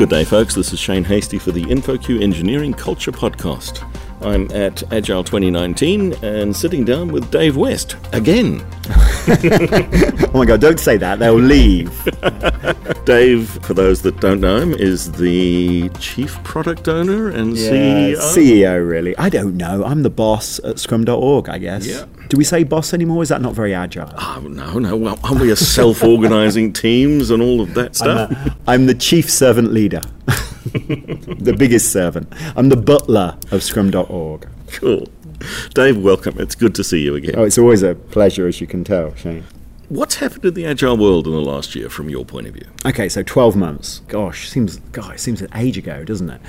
Good day, folks. This is Shane Hastie for the InfoQ Engineering Culture Podcast. I'm at Agile 2019 and sitting down with Dave West again. Oh my God, don't say that. They'll leave. Dave, for those that don't know him, is the Chief Product Owner and CEO. CEO, really. I don't know. I'm the boss at scrum.org, I guess. Yeah. Do we say boss anymore? Is that not very agile? Oh, no. Well, aren't we a self-organizing teams and all of that stuff? I'm the chief servant leader, the biggest servant. I'm the butler of scrum.org. Cool. Dave, welcome. It's good to see you again. Oh, it's always a pleasure, as you can tell, Shane. What's happened in the agile world in the last year from your point of view? Okay, so 12 months. Gosh, it seems an age ago, doesn't it?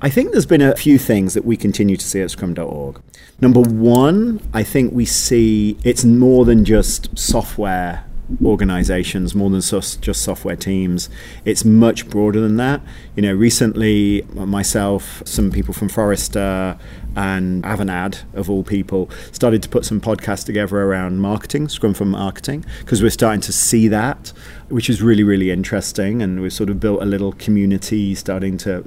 I think there's been a few things that we continue to see at scrum.org. Number one, I think we see it's more than just software organizations, more than just software teams. It's much broader than that. You know, recently myself, some people from Forrester and Avanad, of all people, started to put some podcasts together around marketing, Scrum for Marketing, because we're starting to see that, which is really, really interesting. And we've sort of built a little community starting to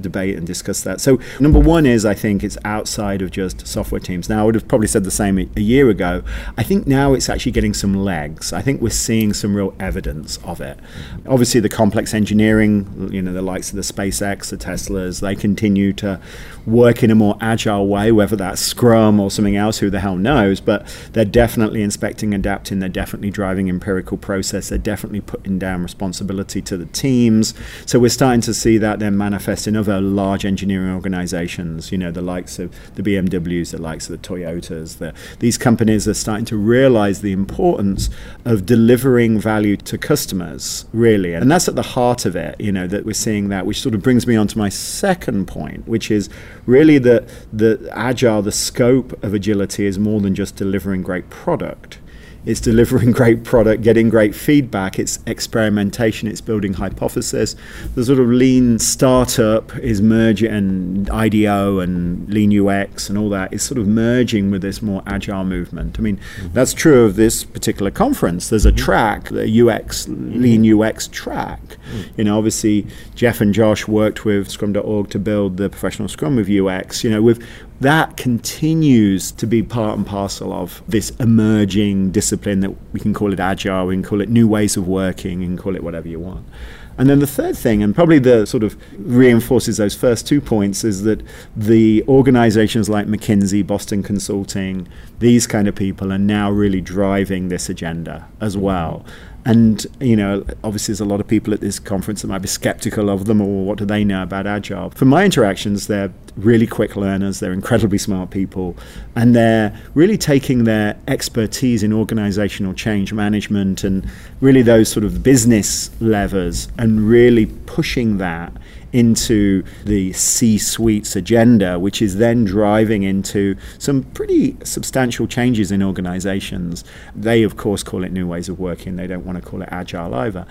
debate and discuss that. So number one is, I think it's outside of just software teams. Now, I would have probably said the same a year ago. I think now it's actually getting some legs. I think we're seeing some real evidence of it. Obviously, the complex engineering, you know, the likes of the SpaceX, the Teslas, they continue to work in a more agile way, whether that's Scrum or something else, who the hell knows, but they're definitely inspecting, adapting, they're definitely driving empirical process, they're definitely putting down responsibility to the teams. So we're starting to see that then manifest in other large engineering organizations, you know, the likes of the BMWs, the likes of the Toyotas. These companies are starting to realize the importance of delivering value to customers, really, and that's at the heart of it, you know, that we're seeing that, which sort of brings me on to my second point, which is really that the scope of agility is more than just delivering great product. It's delivering great product, getting great feedback, it's experimentation, it's building hypothesis. The sort of lean startup is merging, and IDEO and lean UX and all that is sort of merging with this more agile movement. I mean, that's true of this particular conference. There's a track, the UX, lean UX track. You know, obviously, Jeff and Josh worked with Scrum.org to build the Professional Scrum with UX. You know, that continues to be part and parcel of this emerging discipline that we can call it agile, we can call it new ways of working, you can call it whatever you want. And then the third thing, and probably the sort of reinforces those first 2 points, is that the organizations like McKinsey, Boston Consulting, these kind of people are now really driving this agenda as well. And, you know, obviously there's a lot of people at this conference that might be skeptical of them, or what do they know about agile? From my interactions, they're really quick learners, they're incredibly smart people, and they're really taking their expertise in organizational change management and really those sort of business levers and really pushing that into the C-suite's agenda, which is then driving into some pretty substantial changes in organizations. They, of course, call it new ways of working. They don't want to call it agile either.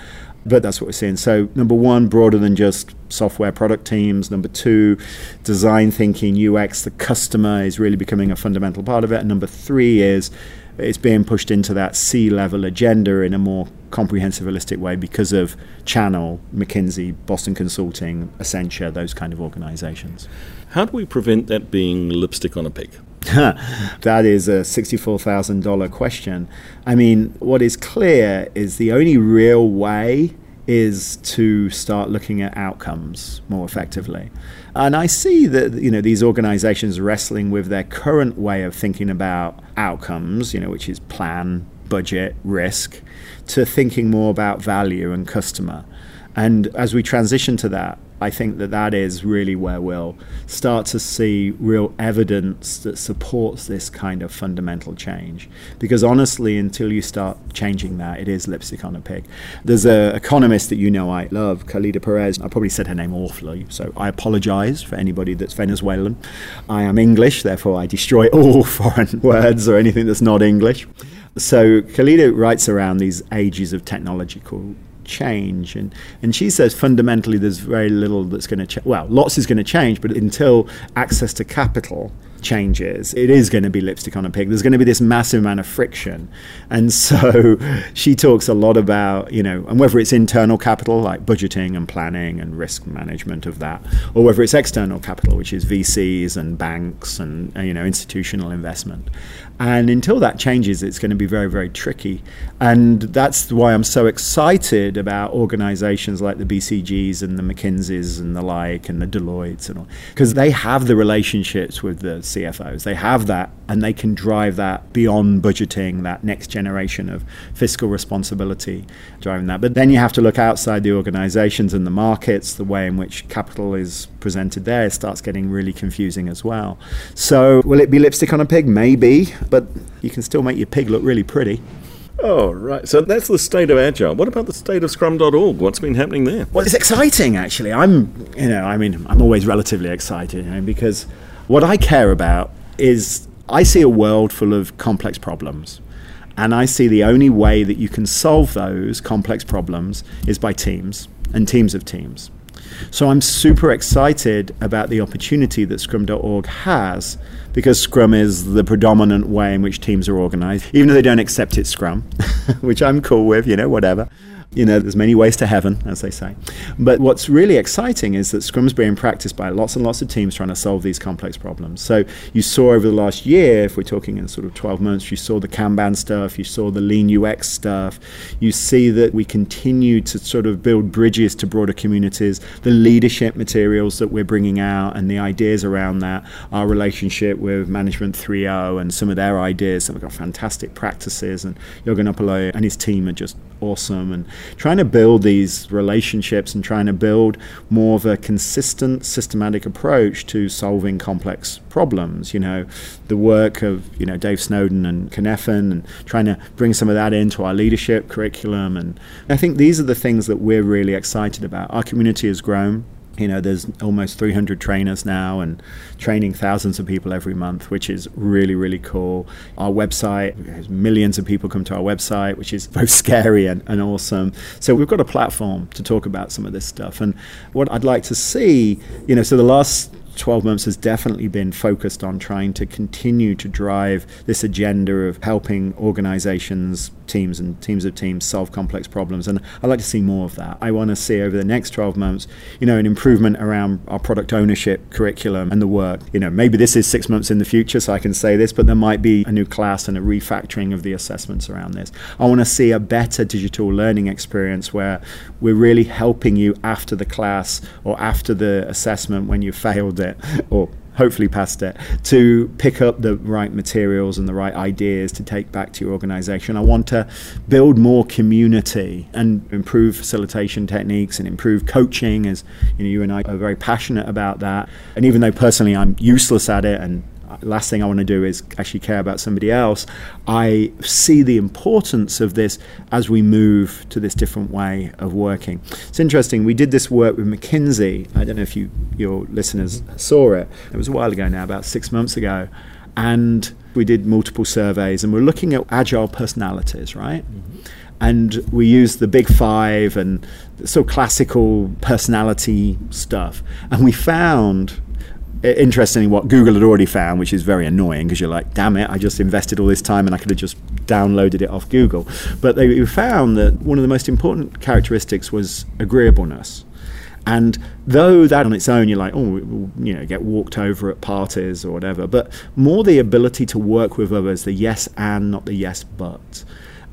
But that's what we're seeing. So number one, broader than just software product teams. Number two, design thinking, UX, the customer is really becoming a fundamental part of it. And number three is it's being pushed into that C-level agenda in a more comprehensive, holistic way because of Channel, McKinsey, Boston Consulting, Accenture, those kind of organizations. How do we prevent that being lipstick on a pig? That is a $64,000 question. I mean, what is clear is the only real way is to start looking at outcomes more effectively. And I see that, you know, these organizations wrestling with their current way of thinking about outcomes, you know, which is plan, budget, risk, to thinking more about value and customer. And as we transition to that, I think that is really where we'll start to see real evidence that supports this kind of fundamental change. Because honestly, until you start changing that, it is lipstick on a pig. There's an economist that you know I love, Kalida Perez. I probably said her name awfully, so I apologize for anybody that's Venezuelan. I am English, therefore I destroy all foreign words or anything that's not English. So Kalida writes around these ages of technological change, and she says fundamentally there's very little that's going to change. Well, lots is going to change, but until access to capital changes, it is going to be lipstick on a pig. There's going to be this massive amount of friction. And so she talks a lot about, you know, and whether it's internal capital like budgeting and planning and risk management of that, or whether it's external capital, which is VCs and banks and, you know, institutional investment. And until that changes, it's going to be very, very tricky. And that's why I'm so excited about organizations like the BCGs and the McKinseys and the like and the Deloittes and all, because they have the relationships with the CFOs. They have that, and they can drive that beyond budgeting, that next generation of fiscal responsibility, driving that. But then you have to look outside the organizations and the markets. The way in which capital is presented there starts getting really confusing as well. So will it be lipstick on a pig? Maybe, but you can still make your pig look really pretty. Oh, right. So that's the state of Agile. What about the state of scrum.org? What's been happening there? Well, it's exciting, actually. I'm always relatively excited, you know, because what I care about is I see a world full of complex problems, and I see the only way that you can solve those complex problems is by teams and teams of teams. So I'm super excited about the opportunity that Scrum.org has, because Scrum is the predominant way in which teams are organized, even though they don't accept it's Scrum, which I'm cool with, you know, whatever. You know, there's many ways to heaven, as they say. But what's really exciting is that Scrum's being practiced by lots and lots of teams trying to solve these complex problems. So you saw over the last year, if we're talking in sort of 12 months, you saw the Kanban stuff, you saw the Lean UX stuff. You see that we continue to sort of build bridges to broader communities. The leadership materials that we're bringing out and the ideas around that, our relationship with Management 3.0 and some of their ideas. So we've got fantastic practices, and Yogan Apoloa and his team are just awesome, and trying to build these relationships and trying to build more of a consistent, systematic approach to solving complex problems. You know, the work of, you know, Dave Snowden and Cynefin, and trying to bring some of that into our leadership curriculum. And I think these are the things that we're really excited about. Our community has grown. You know, there's almost 300 trainers now and training thousands of people every month, which is really, really cool. Our website, millions of people come to our website, which is both scary and awesome. So we've got a platform to talk about some of this stuff. And what I'd like to see, you know, so the last 12 months has definitely been focused on trying to continue to drive this agenda of helping organizations, teams and teams of teams solve complex problems, and I'd like to see more of that. I want to see over the next 12 months, you know, an improvement around our product ownership curriculum and the work. You know, maybe this is 6 months in the future, so I can say this, but there might be a new class and a refactoring of the assessments around this. I want to see a better digital learning experience where we're really helping you after the class or after the assessment when you failed it or hopefully past it, to pick up the right materials and the right ideas to take back to your organization. I want to build more community and improve facilitation techniques and improve coaching, as you know, you and I are very passionate about that. And even though personally I'm useless at it, and last thing I want to do is actually care about somebody else, I see the importance of this as we move to this different way of working. It's interesting, we did this work with McKinsey. I don't know if your listeners saw it. It was a while ago now, about 6 months ago. And we did multiple surveys, and we're looking at agile personalities, right? Mm-hmm. And we used the Big Five and sort of classical personality stuff. And we found, interestingly, what Google had already found, which is very annoying, because you're like, damn it, I just invested all this time and I could have just downloaded it off Google. But they found that one of the most important characteristics was agreeableness. And though that on its own, you're like, oh, you know, get walked over at parties or whatever, but more the ability to work with others, the yes and, not the yes but.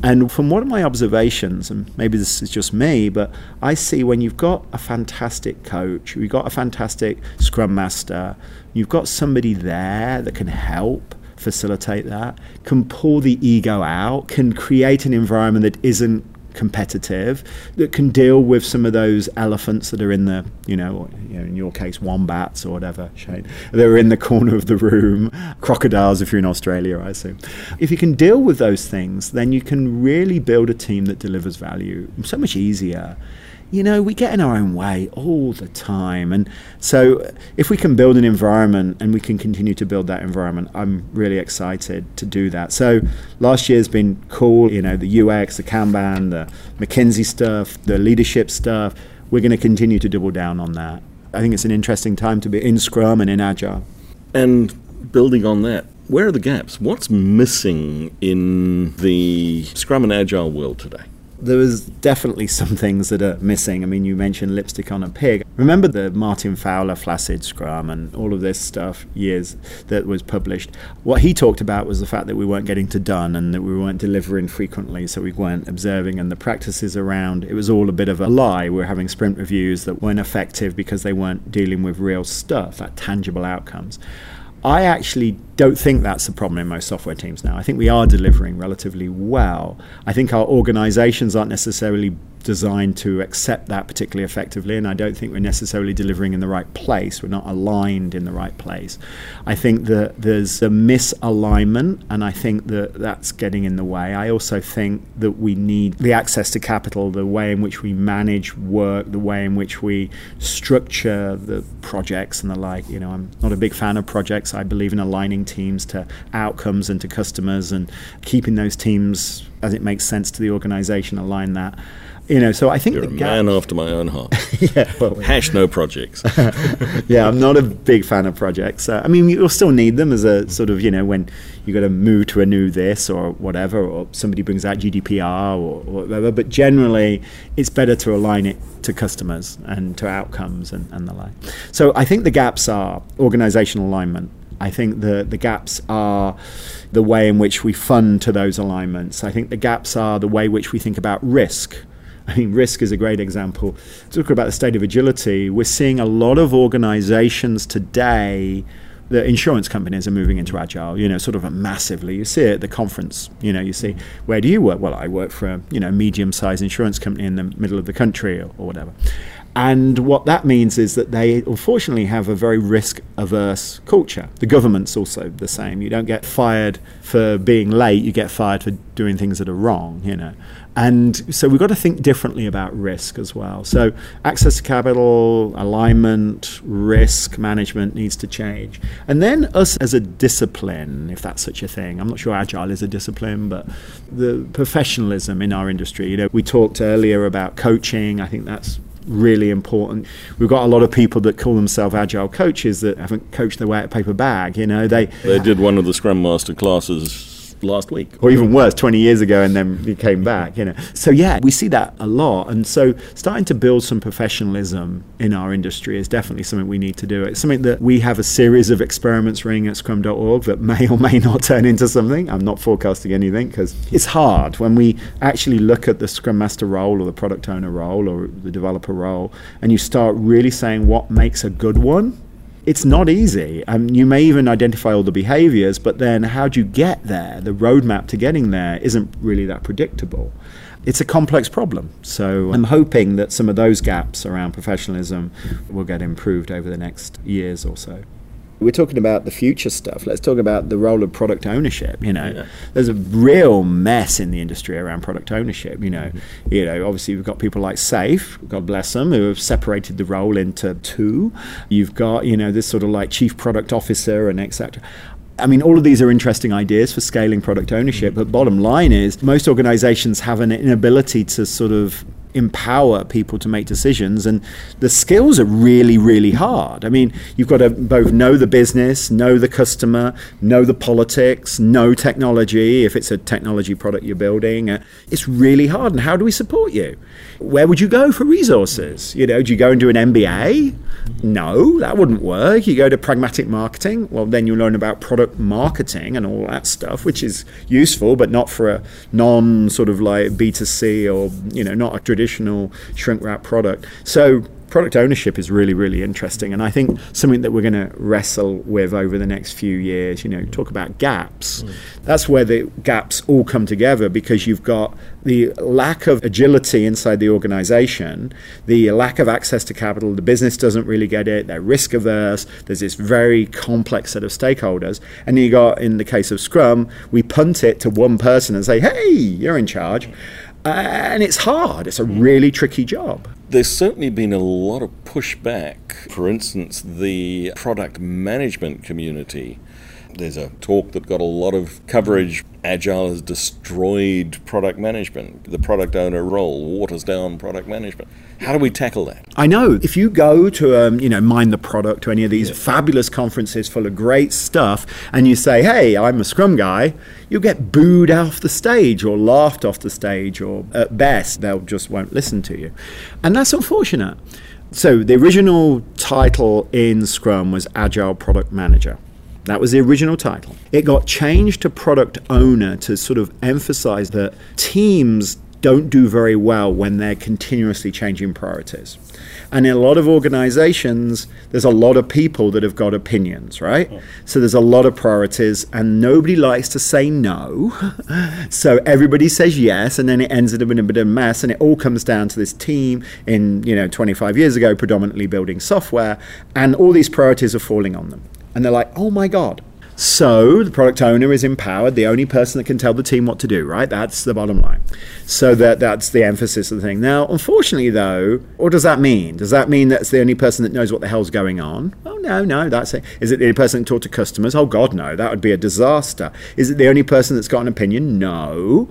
And from one of my observations, and maybe this is just me, but I see when you've got a fantastic coach, you've got a fantastic scrum master, you've got somebody there that can help facilitate that, can pull the ego out, can create an environment that isn't competitive, that can deal with some of those elephants that are in the, you know, in your case, wombats or whatever, Shane, they're in the corner of the room, crocodiles if you're in Australia, I assume. If you can deal with those things, then you can really build a team that delivers value so much easier. You know, we get in our own way all the time. And so if we can build an environment, and we can continue to build that environment, I'm really excited to do that. So last year's been cool, you know, the UX, the Kanban, the McKinsey stuff, the leadership stuff. We're going to continue to double down on that. I think it's an interesting time to be in Scrum and in Agile. And building on that, where are the gaps? What's missing in the Scrum and Agile world today? There is definitely some things that are missing. I mean, you mentioned lipstick on a pig. Remember the Martin Fowler Flaccid Scrum and all of this stuff years that was published? What he talked about was the fact that we weren't getting to done and that we weren't delivering frequently, so we weren't observing, and the practices around, it was all a bit of a lie. We were having sprint reviews that weren't effective because they weren't dealing with real stuff, like tangible outcomes. I actually don't think that's the problem in most software teams now. I think we are delivering relatively well. I think our organizations aren't necessarily designed to accept that particularly effectively, and I don't think we're necessarily delivering in the right place. We're not aligned in the right place. I think that there's a misalignment, and I think that that's getting in the way. I also think that we need the access to capital, the way in which we manage work, the way in which we structure the projects and the like. You know, I'm not a big fan of projects. I believe in aligning teams to outcomes and to customers, and keeping those teams as it makes sense to the organization, align that. You know, so I think you're the gap, a man after my own heart. Yeah, well, hash no projects. Yeah, I'm not a big fan of projects. I mean, you'll still need them as a sort of, you know, when you got to move to a new this or whatever, or somebody brings out GDPR or whatever. But generally, it's better to align it to customers and to outcomes and the like. So I think the gaps are organizational alignment. I think the gaps are the way in which we fund to those alignments. I think the gaps are the way in which we think about risk. I mean, risk is a great example. Talking about the state of agility, we're seeing a lot of organizations today, the insurance companies are moving into agile, you know, sort of massively. You see it at the conference, you know, you see, where do you work? Well, I work for a, you know, medium-sized insurance company in the middle of the country or whatever. And what that means is that they unfortunately have a very risk-averse culture. The government's also the same. You don't get fired for being late, you get fired for doing things that are wrong, you know. And so we've got to think differently about risk as well. So access to capital, alignment, risk management needs to change. And then us as a discipline, if that's such a thing. I'm not sure agile is a discipline, but the professionalism in our industry. You know, we talked earlier about coaching. I think that's really important. We've got a lot of people that call themselves agile coaches that haven't coached their way out of paper bag. You know, they did one of the Scrum Master classes last week, or even worse, 20 years ago, and then you came back, you know. So yeah, we see that a lot, and so starting to build some professionalism in our industry is definitely something we need to do. It's something that we have a series of experiments running at scrum.org that may or may not turn into something. I'm not forecasting anything, because it's hard when we actually look at the Scrum Master role or the product owner role or the developer role, and you start really saying what makes a good one. It's not easy. You may even identify all the behaviors, but then how do you get there? The roadmap to getting there isn't really that predictable. It's a complex problem. So I'm hoping that some of those gaps around professionalism will get improved over the next years or so. We're talking about the future stuff. Let's talk about the role of product ownership. You know, yeah. There's a real mess in the industry around product ownership. You know, mm-hmm. You know, obviously we've got people like Safe, God bless them, who have separated the role into two. You've got, you know, this sort of like chief product officer and etc. I mean, all of these are interesting ideas for scaling product ownership. Mm-hmm. But bottom line is, most organizations have an inability to sort of empower people to make decisions, and the skills are really, really hard. I mean, you've got to both know the business, know the customer, know the politics, know technology, if it's a technology product you're building. It's really hard. And how do we support you? Where would you go for resources? You know, do you go and do an MBA? No, that wouldn't work. You go to pragmatic marketing. Well, then you'll learn about product marketing and all that stuff, which is useful, but not for a non sort of like B2C or, you know, not a traditional shrink wrap product. So product ownership is really, really interesting, and I think something that we're going to wrestle with over the next few years. You know, talk about gaps. That's where the gaps all come together, because you've got the lack of agility inside the organization, the lack of access to capital, the business doesn't really get it, they're risk averse, there's this very complex set of stakeholders, and you got, in the case of Scrum, we punt it to one person and say, hey, you're in charge. And it's hard. It's a really tricky job. There's certainly been a lot of pushback. For instance, the product management community There's a talk that got a lot of coverage. Agile has destroyed product management. The product owner role waters down product management. How do we tackle that? I know. If you go to, Mind the Product, to any of these fabulous conferences full of great stuff, and you say, hey, I'm a Scrum guy, you'll get booed off the stage or laughed off the stage, or at best, they'll just won't listen to you. And that's unfortunate. So the original title in Scrum was Agile Product Manager. That was the original title. It got changed to product owner to sort of emphasize that teams don't do very well when they're continuously changing priorities. And in a lot of organizations, there's a lot of people that have got opinions, right? Yeah. So there's a lot of priorities and nobody likes to say no. So everybody says yes, and then it ends up in a bit of a mess, and it all comes down to this team in, 25 years ago, predominantly building software, and all these priorities are falling on them. And they're like, oh my God. So the product owner is empowered, the only person that can tell the team what to do, right? That's the bottom line. So that's the emphasis of the thing. Now, unfortunately though, what does that mean? Does that mean that's the only person that knows what the hell's going on? Oh no, that's it. Is it the only person that can talk to customers? Oh God, no, that would be a disaster. Is it the only person that's got an opinion? No.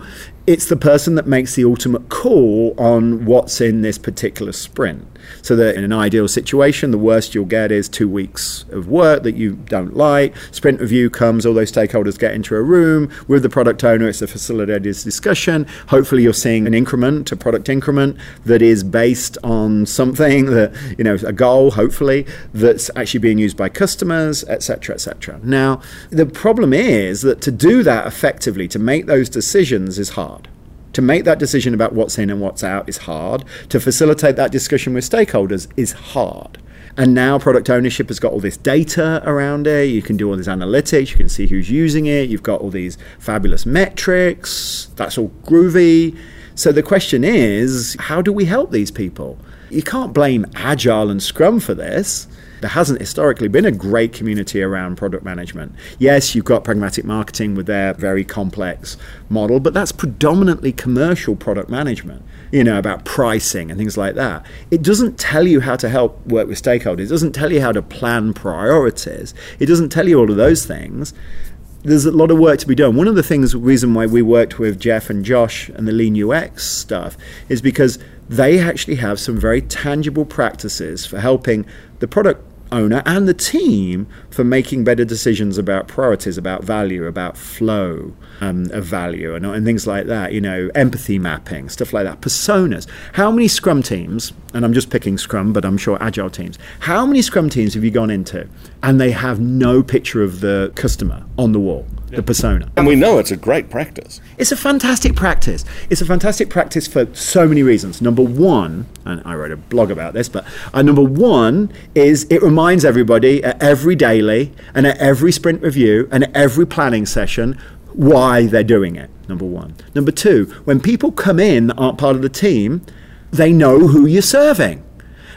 It's the person that makes the ultimate call on what's in this particular sprint. So that in an ideal situation, the worst you'll get is 2 weeks of work that you don't like. Sprint review comes, all those stakeholders get into a room with the product owner. It's a facilitated discussion. Hopefully you're seeing an increment, a product increment that is based on something that, a goal, hopefully, that's actually being used by customers, et cetera, et cetera. Now, the problem is that to do that effectively, to make those decisions is hard. To make that decision about what's in and what's out is hard. To facilitate that discussion with stakeholders is hard. And now product ownership has got all this data around it. You can do all this analytics. You can see who's using it. You've got all these fabulous metrics. That's all groovy. So the question is, how do we help these people? You can't blame Agile and Scrum for this. There hasn't historically been a great community around product management. Yes, you've got pragmatic marketing with their very complex model, but that's predominantly commercial product management, about pricing and things like that. It doesn't tell you how to help work with stakeholders. It doesn't tell you how to plan priorities. It doesn't tell you all of those things. There's a lot of work to be done. One of the things, the reason why we worked with Jeff and Josh and the Lean UX stuff is because they actually have some very tangible practices for helping the product owner and the team for making better decisions about priorities, about value, about flow of value and things like that, empathy mapping, stuff like that, personas. How many Scrum teams, and I'm just picking Scrum, but I'm sure Agile teams, how many Scrum teams have you gone into and they have no picture of the customer on the wall? The persona. And we know it's a great practice. It's a fantastic practice. It's a fantastic practice for so many reasons. Number one, and I wrote a blog about this, but number one is it reminds everybody at every daily and at every sprint review and at every planning session why they're doing it, number one. Number two, when people come in that aren't part of the team, they know who you're serving,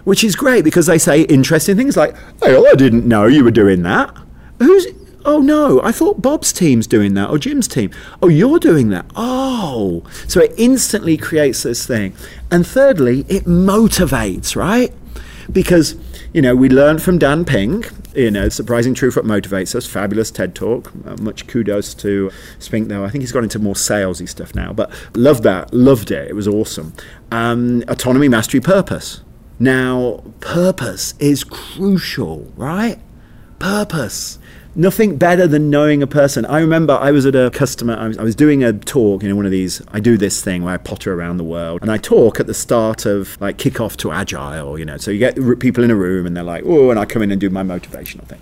which is great because they say interesting things like, hey, I didn't know you were doing that. Oh no, I thought Bob's team's doing that, or Jim's team. Oh, you're doing that. Oh. So it instantly creates this thing. And thirdly, it motivates, right? Because, we learned from Dan Pink, surprising truth what motivates us, fabulous TED Talk, much kudos to Spink though. I think he's got into more salesy stuff now, but loved it. It was awesome. Autonomy, mastery, purpose. Now, purpose is crucial, right? Purpose. Nothing better than knowing a person. I remember I was at a customer, I was doing a talk, one of these, I do this thing where I potter around the world and I talk at the start of like kickoff to Agile, so you get people in a room and they're like, oh, and I come in and do my motivational thing.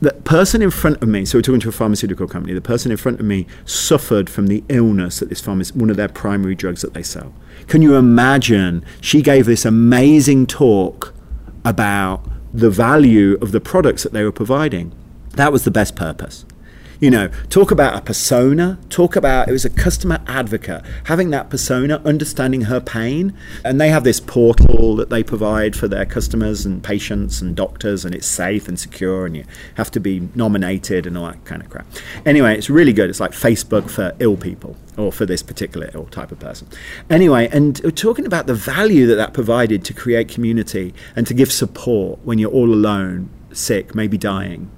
The person in front of me, so we're talking to a pharmaceutical company, the person in front of me suffered from the illness that this pharmacist, one of their primary drugs that they sell. Can you imagine? She gave this amazing talk about the value of the products that they were providing. That was the best purpose. Talk about a persona, it was a customer advocate, having that persona, understanding her pain. And they have this portal that they provide for their customers and patients and doctors, and it's safe and secure, and you have to be nominated and all that kind of crap. Anyway, it's really good. It's like Facebook for ill people, or for this particular ill type of person. Anyway, and we're talking about the value that provided to create community and to give support when you're all alone, sick, maybe dying.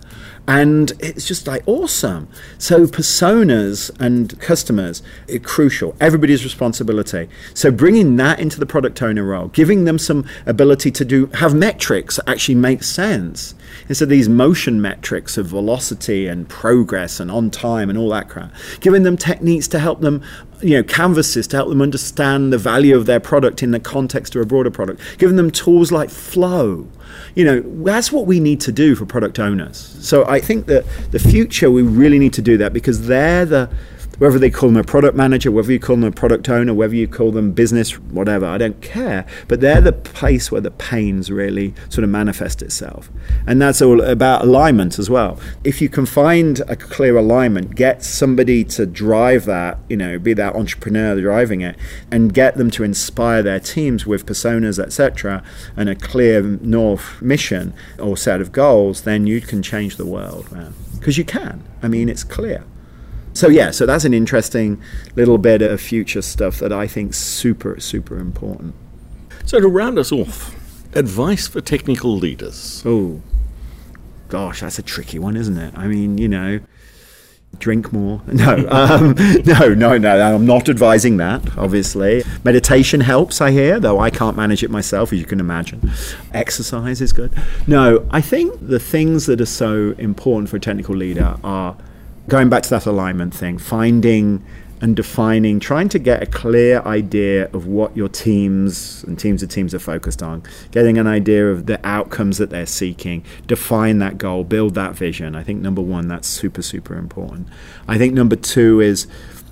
And it's just like awesome. So personas and customers are crucial. Everybody's responsibility. So bringing that into the product owner role, giving them some ability to have metrics that actually make sense. And so these motion metrics of velocity and progress and on time and all that crap, giving them techniques to help them, canvases to help them understand the value of their product in the context of a broader product, giving them tools like flow. That's what we need to do for product owners. So I think that the future, we really need to do that, because they're whether they call them a product manager, whether you call them a product owner, whether you call them business, whatever, I don't care. But they're the place where the pains really sort of manifest itself. And that's all about alignment as well. If you can find a clear alignment, get somebody to drive that, be that entrepreneur driving it, and get them to inspire their teams with personas, etc., and a clear north mission or set of goals, then you can change the world, man. Because you can. It's clear. So that's an interesting little bit of future stuff that I think is super, super important. So to round us off, advice for technical leaders. Oh, gosh, that's a tricky one, isn't it? Drink more. No, I'm not advising that, obviously. Meditation helps, I hear, though I can't manage it myself, as you can imagine. Exercise is good. No, I think the things that are so important for a technical leader are going back to that alignment thing, finding and defining, trying to get a clear idea of what your teams and teams are focused on, getting an idea of the outcomes that they're seeking, define that goal, build that vision. I think, number one, that's super, super important. I think number two is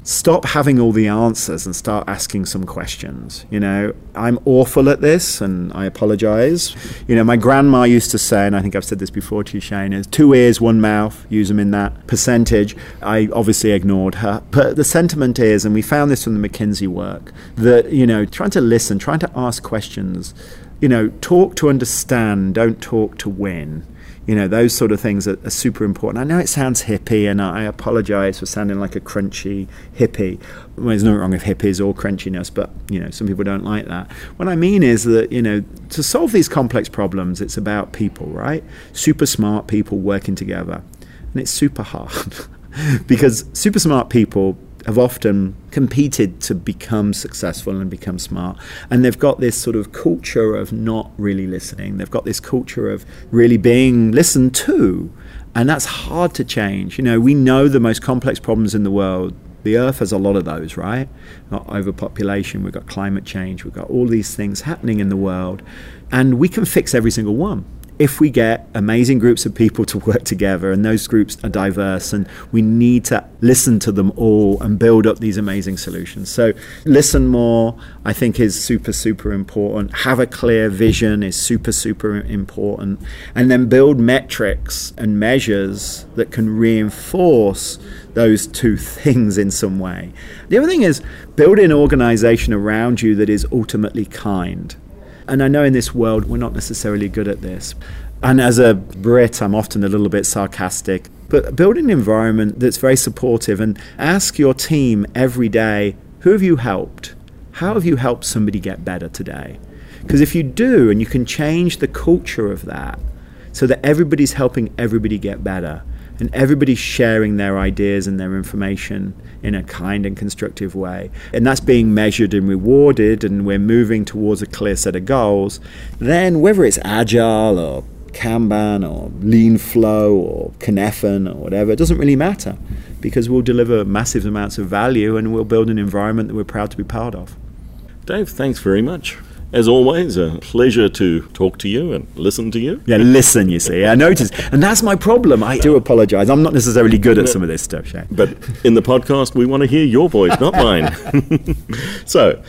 stop having all the answers and start asking some questions. I'm awful at this, and I apologize. My grandma used to say, and I think I've said this before to you, Shane, is 2 ears, 1 mouth, use them in that percentage. I obviously ignored her. But the sentiment is, and we found this from the McKinsey work, that, trying to listen, trying to ask questions, talk to understand, don't talk to win. Those sort of things are super important. I know it sounds hippie, and I apologize for sounding like a crunchy hippie. Well, there's nothing wrong with hippies or crunchiness, but, some people don't like that. What I mean is that, to solve these complex problems, it's about people, right? Super smart people working together. And it's super hard because super smart people have often competed to become successful and become smart. And they've got this sort of culture of not really listening. They've got this culture of really being listened to. And that's hard to change. We know the most complex problems in the world. The Earth has a lot of those, right? Not overpopulation, we've got climate change, we've got all these things happening in the world. And we can fix every single one if we get amazing groups of people to work together, and those groups are diverse, and we need to listen to them all and build up these amazing solutions. So listen more, I think, is super, super important. Have a clear vision is super, super important. And then build metrics and measures that can reinforce those two things in some way. The other thing is build an organization around you that is ultimately kind. And I know in this world, we're not necessarily good at this. And as a Brit, I'm often a little bit sarcastic. But build an environment that's very supportive, and ask your team every day, who have you helped? How have you helped somebody get better today? Because if you do, and you can change the culture of that so that everybody's helping everybody get better, and everybody's sharing their ideas and their information in a kind and constructive way, and that's being measured and rewarded, and we're moving towards a clear set of goals, then whether it's Agile or Kanban or Lean Flow or Cynefin or whatever, it doesn't really matter, because we'll deliver massive amounts of value, and we'll build an environment that we're proud to be part of. Dave, thanks very much. As always, a pleasure to talk to you and listen to you. Yeah, listen, you see. I noticed. And that's my problem. I do apologize. I'm not necessarily good at some of this stuff, Shane. But in the podcast, we want to hear your voice, not mine. So,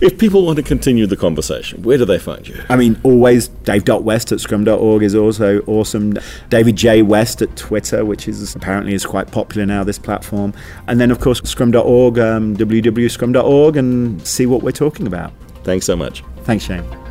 if people want to continue the conversation, where do they find you? Always Dave.West at scrum.org is also awesome. David J. West at Twitter, which is apparently is quite popular now, this platform. And then, of course, scrum.org, www.scrum.org, and see what we're talking about. Thanks so much. Thanks, Shane.